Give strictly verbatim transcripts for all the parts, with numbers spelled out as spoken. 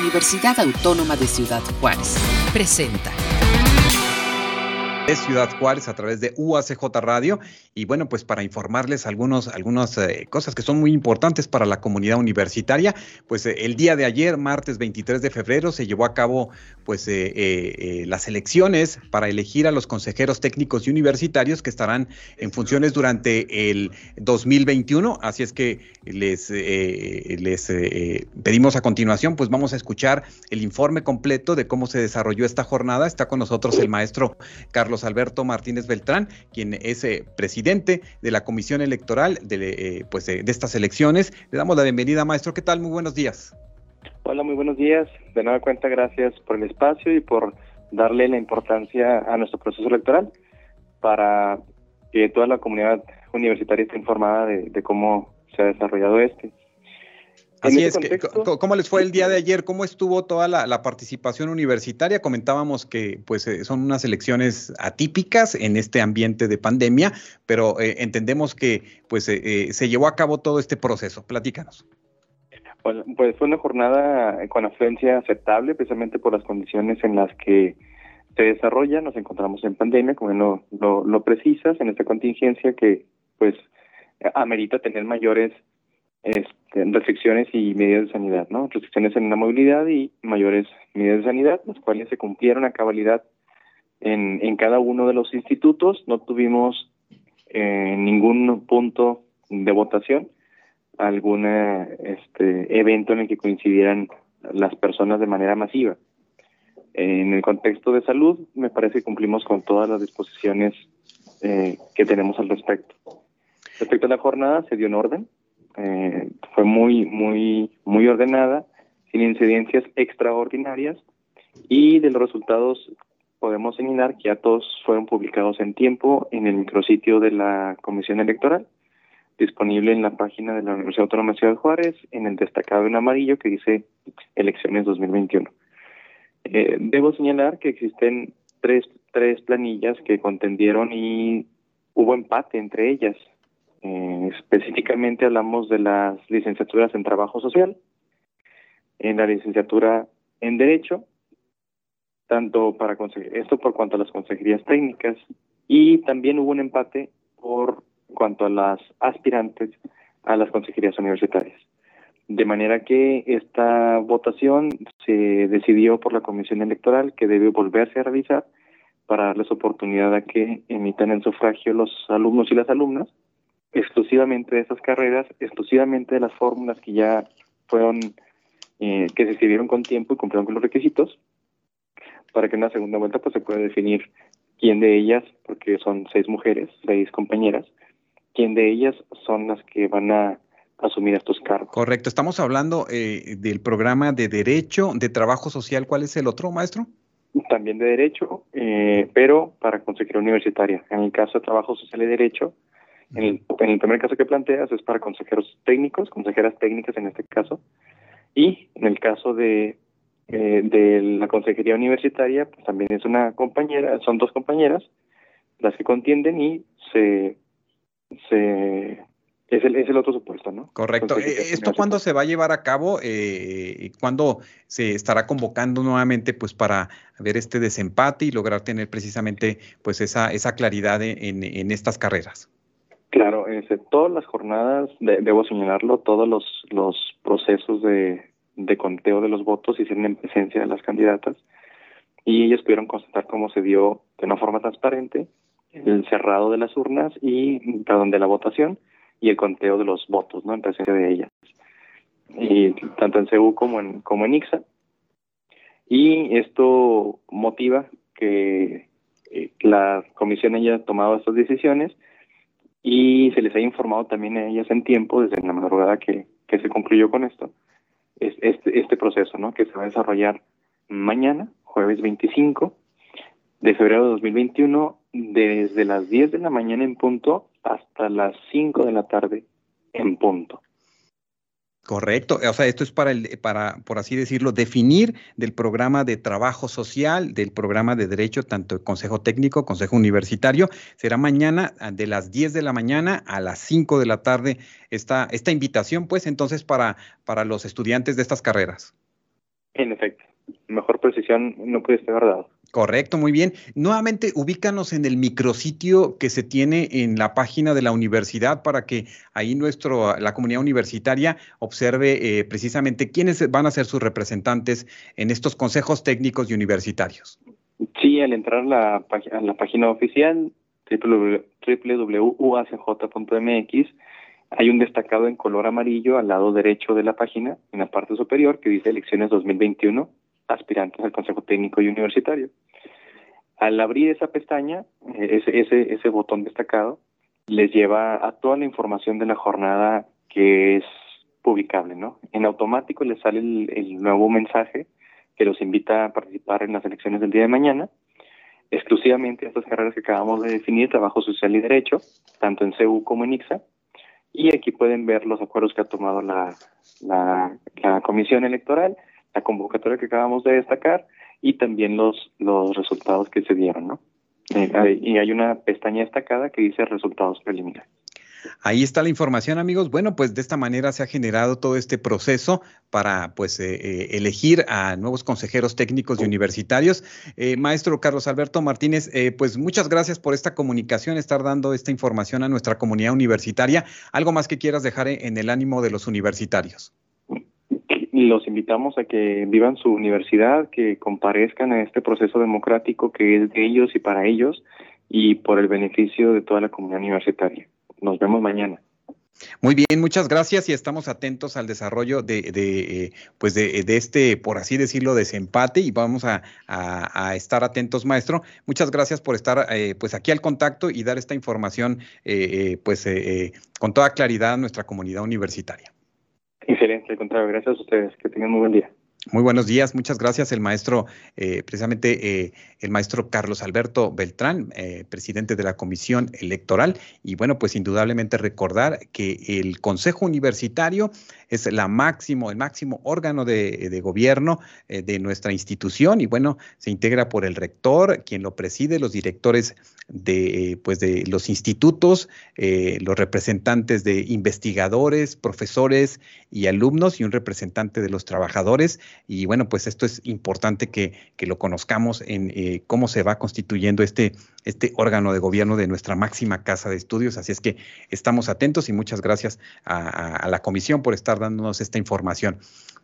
Universidad Autónoma de Ciudad Juárez presenta. Es Ciudad Juárez a través de U A C J Radio y bueno, pues para informarles algunos, algunas eh, cosas que son muy importantes para la comunidad universitaria, pues eh, el día de ayer, martes veintitrés de febrero, se llevó a cabo pues eh, eh, eh, las elecciones para elegir a los consejeros técnicos y universitarios que estarán en funciones durante el dos mil veintiuno, así es que les, eh, les eh, pedimos a continuación, pues vamos a escuchar el informe completo de cómo se desarrolló esta jornada. Está con nosotros el maestro Carlos Alberto Martínez Beltrán, quien es eh, presidente de la Comisión Electoral de, eh, pues, de, de estas elecciones. Le damos la bienvenida, maestro. ¿Qué tal? Muy buenos días. Hola, muy buenos días. De nueva cuenta, gracias por el espacio y por darle la importancia a nuestro proceso electoral para que toda la comunidad universitaria esté informada de, de cómo se ha desarrollado este. Así es, contexto, ¿cómo les fue el día de ayer? ¿Cómo estuvo toda la, la participación universitaria? Comentábamos que pues son unas elecciones atípicas en este ambiente de pandemia, pero eh, entendemos que pues eh, se llevó a cabo todo este proceso. Platícanos. Bueno, pues fue una jornada con afluencia aceptable, precisamente por las condiciones en las que se desarrolla. Nos encontramos en pandemia, como lo, lo, lo precisas, en esta contingencia que pues amerita tener mayores Este, restricciones y medidas de sanidad, ¿no? Restricciones en la movilidad y mayores medidas de sanidad, las cuales se cumplieron a cabalidad en, en cada uno de los institutos. No tuvimos eh, ningún punto de votación, algún este, evento en el que coincidieran las personas de manera masiva. En el contexto de salud, me parece que cumplimos con todas las disposiciones eh, que tenemos al respecto. Respecto a la jornada, se dio en orden. Eh, fue muy, muy, muy ordenada, sin incidencias extraordinarias, y de los resultados podemos señalar que ya todos fueron publicados en tiempo en el micrositio de la Comisión Electoral, disponible en la página de la Universidad Autónoma de Ciudad Juárez, en el destacado en amarillo que dice Elecciones dos mil veintiuno. Eh, debo señalar que existen tres, tres planillas que contendieron y hubo empate entre ellas. Eh, específicamente hablamos de las licenciaturas en Trabajo Social, en la licenciatura en Derecho, tanto para conseguir esto por cuanto a las consejerías técnicas, y también hubo un empate por cuanto a las aspirantes a las consejerías universitarias. De manera que esta votación se decidió por la Comisión Electoral, que debe volverse a realizar para darles oportunidad a que emitan el sufragio los alumnos y las alumnas, exclusivamente de esas carreras, exclusivamente de las fórmulas que ya fueron, eh, que se escribieron con tiempo y cumplieron con los requisitos, para que en la segunda vuelta pues se pueda definir quién de ellas, porque son seis mujeres, seis compañeras, quién de ellas son las que van a asumir estos cargos. Correcto, estamos hablando eh, del programa de Derecho, de Trabajo Social. ¿Cuál es el otro, maestro? También de Derecho, eh, pero para consejería universitaria. En el caso de Trabajo Social y Derecho, En el, en el primer caso que planteas es para consejeros técnicos, consejeras técnicas en este caso, y en el caso de, eh, de la consejería universitaria, pues también es una compañera, son dos compañeras las que contienden y se... se Es el, es el otro supuesto, ¿no? Correcto. Entonces, ¿esto cuándo se va a llevar a cabo? Eh, ¿Cuándo se estará convocando nuevamente pues para ver este desempate y lograr tener precisamente pues esa, esa claridad en, en estas carreras? Claro, este, todas las jornadas, de, debo señalarlo, todos los, los procesos de, de conteo de los votos hicieron en presencia de las candidatas y ellas pudieron constatar cómo se dio de una forma transparente el cerrado de las urnas y, perdón, de la votación y el conteo de los votos, ¿no?, en presencia de ellas, y tanto en C E U como en, como en I C S A. Y esto motiva que eh, la comisión haya tomado estas decisiones y se les ha informado también a ellas en tiempo, desde la madrugada que, que se concluyó con esto, es, este, este proceso, ¿no?, que se va a desarrollar mañana, jueves veinticinco de febrero de dos mil veintiuno, desde las diez de la mañana en punto hasta las cinco de la tarde en punto. Correcto, o sea, esto es para, el, para, por así decirlo, definir del programa de Trabajo Social, del programa de Derecho, tanto el Consejo Técnico, Consejo Universitario. Será mañana de las diez de la mañana a las cinco de la tarde esta, esta invitación, pues, entonces, para, para los estudiantes de estas carreras. En efecto, mejor precisión no puede estar dado. Correcto, muy bien. Nuevamente, ubícanos en el micrositio que se tiene en la página de la universidad para que ahí nuestro, la comunidad universitaria observe eh, precisamente quiénes van a ser sus representantes en estos consejos técnicos y universitarios. Sí, al entrar la, a la página oficial doble u doble u doble u punto u a c j punto m x hay un destacado en color amarillo al lado derecho de la página, en la parte superior, que dice Elecciones dos mil veintiuno. Aspirantes al Consejo Técnico y Universitario. Al abrir esa pestaña, ese, ese, ese botón destacado, les lleva a toda la información de la jornada que es publicable, ¿no? En automático les sale el, el nuevo mensaje que los invita a participar en las elecciones del día de mañana, exclusivamente estas carreras que acabamos de definir, Trabajo Social y Derecho, tanto en C E U como en I C S A, y aquí pueden ver los acuerdos que ha tomado la, la, la Comisión Electoral, la convocatoria que acabamos de destacar y también los, los resultados que se dieron, ¿no? Y hay una pestaña destacada que dice resultados preliminares. Ahí está la información, amigos. Bueno, pues de esta manera se ha generado todo este proceso para pues eh, elegir a nuevos consejeros técnicos y universitarios. Eh, maestro Carlos Alberto Martínez, eh, pues muchas gracias por esta comunicación, estar dando esta información a nuestra comunidad universitaria. ¿Algo más que quieras dejar en el ánimo de los universitarios? Los invitamos a que vivan su universidad, que comparezcan a este proceso democrático que es de ellos y para ellos y por el beneficio de toda la comunidad universitaria. Nos vemos mañana. Muy bien, muchas gracias y estamos atentos al desarrollo de, de, pues de, de este, por así decirlo, desempate y vamos a, a, a estar atentos, maestro. Muchas gracias por estar eh, pues aquí al contacto y dar esta información eh, pues eh, con toda claridad a nuestra comunidad universitaria. Excelente, al contrario, gracias a ustedes, que tengan muy buen día. Muy buenos días, muchas gracias el maestro, eh, precisamente eh, el maestro Carlos Alberto Beltrán, eh, presidente de la Comisión Electoral. Y bueno, pues indudablemente recordar que el Consejo Universitario es la máximo, el máximo órgano de, de gobierno eh, de nuestra institución y bueno, se integra por el rector, quien lo preside, los directores de, pues de los institutos, eh, los representantes de investigadores, profesores y alumnos y un representante de los trabajadores. Y bueno, pues esto es importante que, que lo conozcamos en eh, cómo se va constituyendo este, este órgano de gobierno de nuestra máxima casa de estudios. Así es que estamos atentos y muchas gracias a, a, a la comisión por estar dándonos esta información.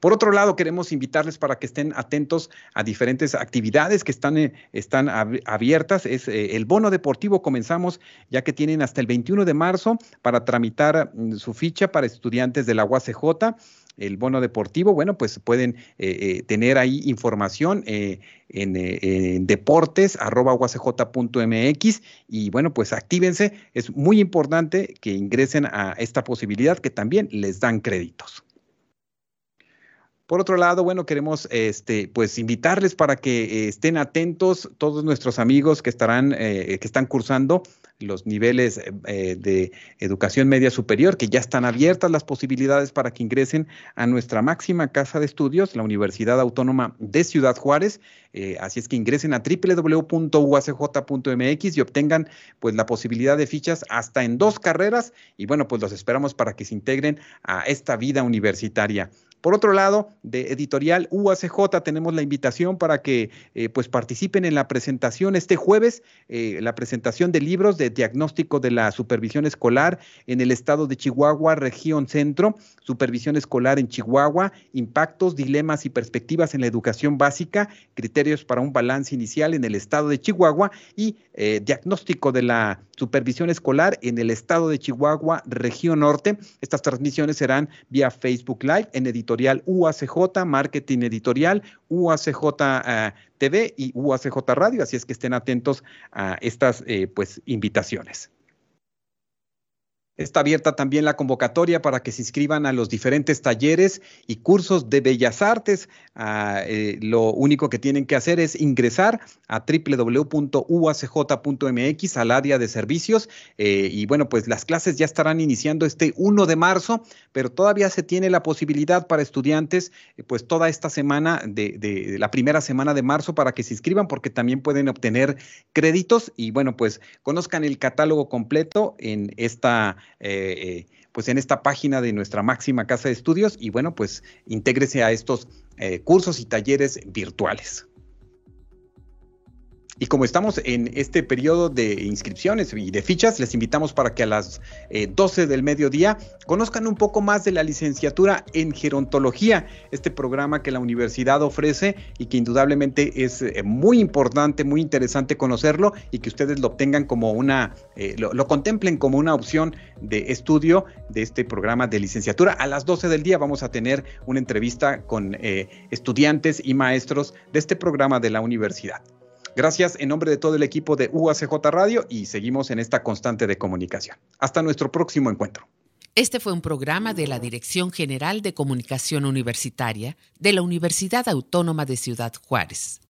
Por otro lado, queremos invitarles para que estén atentos a diferentes actividades que están, están abiertas. Es eh, el bono deportivo, comenzamos, ya que tienen hasta el veintiuno de marzo para tramitar mm, su ficha para estudiantes de la U A C J. El bono deportivo, bueno, pues pueden eh, eh, tener ahí información eh, en, eh, en deportes arroba u a c j punto m x y bueno, pues actívense. Es muy importante que ingresen a esta posibilidad que también les dan créditos. Por otro lado, bueno, queremos este, pues invitarles para que eh, estén atentos todos nuestros amigos que estarán, eh, que están cursando los niveles eh, de educación media superior, que ya están abiertas las posibilidades para que ingresen a nuestra máxima casa de estudios, la Universidad Autónoma de Ciudad Juárez. Eh, así es que ingresen a doble u doble u doble u punto u a c j punto m x y obtengan pues la posibilidad de fichas hasta en dos carreras y bueno, pues los esperamos para que se integren a esta vida universitaria. Por otro lado, de Editorial U A C J tenemos la invitación para que eh, pues participen en la presentación este jueves, eh, la presentación de libros de diagnóstico de la supervisión escolar en el estado de Chihuahua, región centro, supervisión escolar en Chihuahua, impactos, dilemas y perspectivas en la educación básica, criterios para un balance inicial en el estado de Chihuahua y eh, diagnóstico de la supervisión escolar en el estado de Chihuahua, región norte. Estas transmisiones serán vía Facebook Live en Editorial U A C J, Marketing Editorial, U A C J uh, T V y U A C J Radio, así es que estén atentos a estas eh, pues, invitaciones. Está abierta también la convocatoria para que se inscriban a los diferentes talleres y cursos de Bellas Artes. Ah, eh, lo único que tienen que hacer es ingresar a doble u doble u doble u punto u a c j punto m x al área de servicios. Eh, y bueno, pues las clases ya estarán iniciando este primero de marzo, pero todavía se tiene la posibilidad para estudiantes, eh, pues toda esta semana, de, de, de la primera semana de marzo, para que se inscriban porque también pueden obtener créditos. Y bueno, pues conozcan el catálogo completo en esta... Eh, eh, pues en esta página de nuestra máxima casa de estudios y bueno, pues intégrese a estos eh, cursos y talleres virtuales. Y como estamos en este periodo de inscripciones y de fichas, les invitamos para que a las eh, doce del mediodía conozcan un poco más de la licenciatura en gerontología, este programa que la universidad ofrece y que indudablemente es eh, muy importante, muy interesante conocerlo y que ustedes lo obtengan como una, eh, lo, lo contemplen como una opción de estudio de este programa de licenciatura. A las doce del día vamos a tener una entrevista con eh, estudiantes y maestros de este programa de la universidad. Gracias en nombre de todo el equipo de U A C J Radio y seguimos en esta constante de comunicación. Hasta nuestro próximo encuentro. Este fue un programa de la Dirección General de Comunicación Universitaria de la Universidad Autónoma de Ciudad Juárez.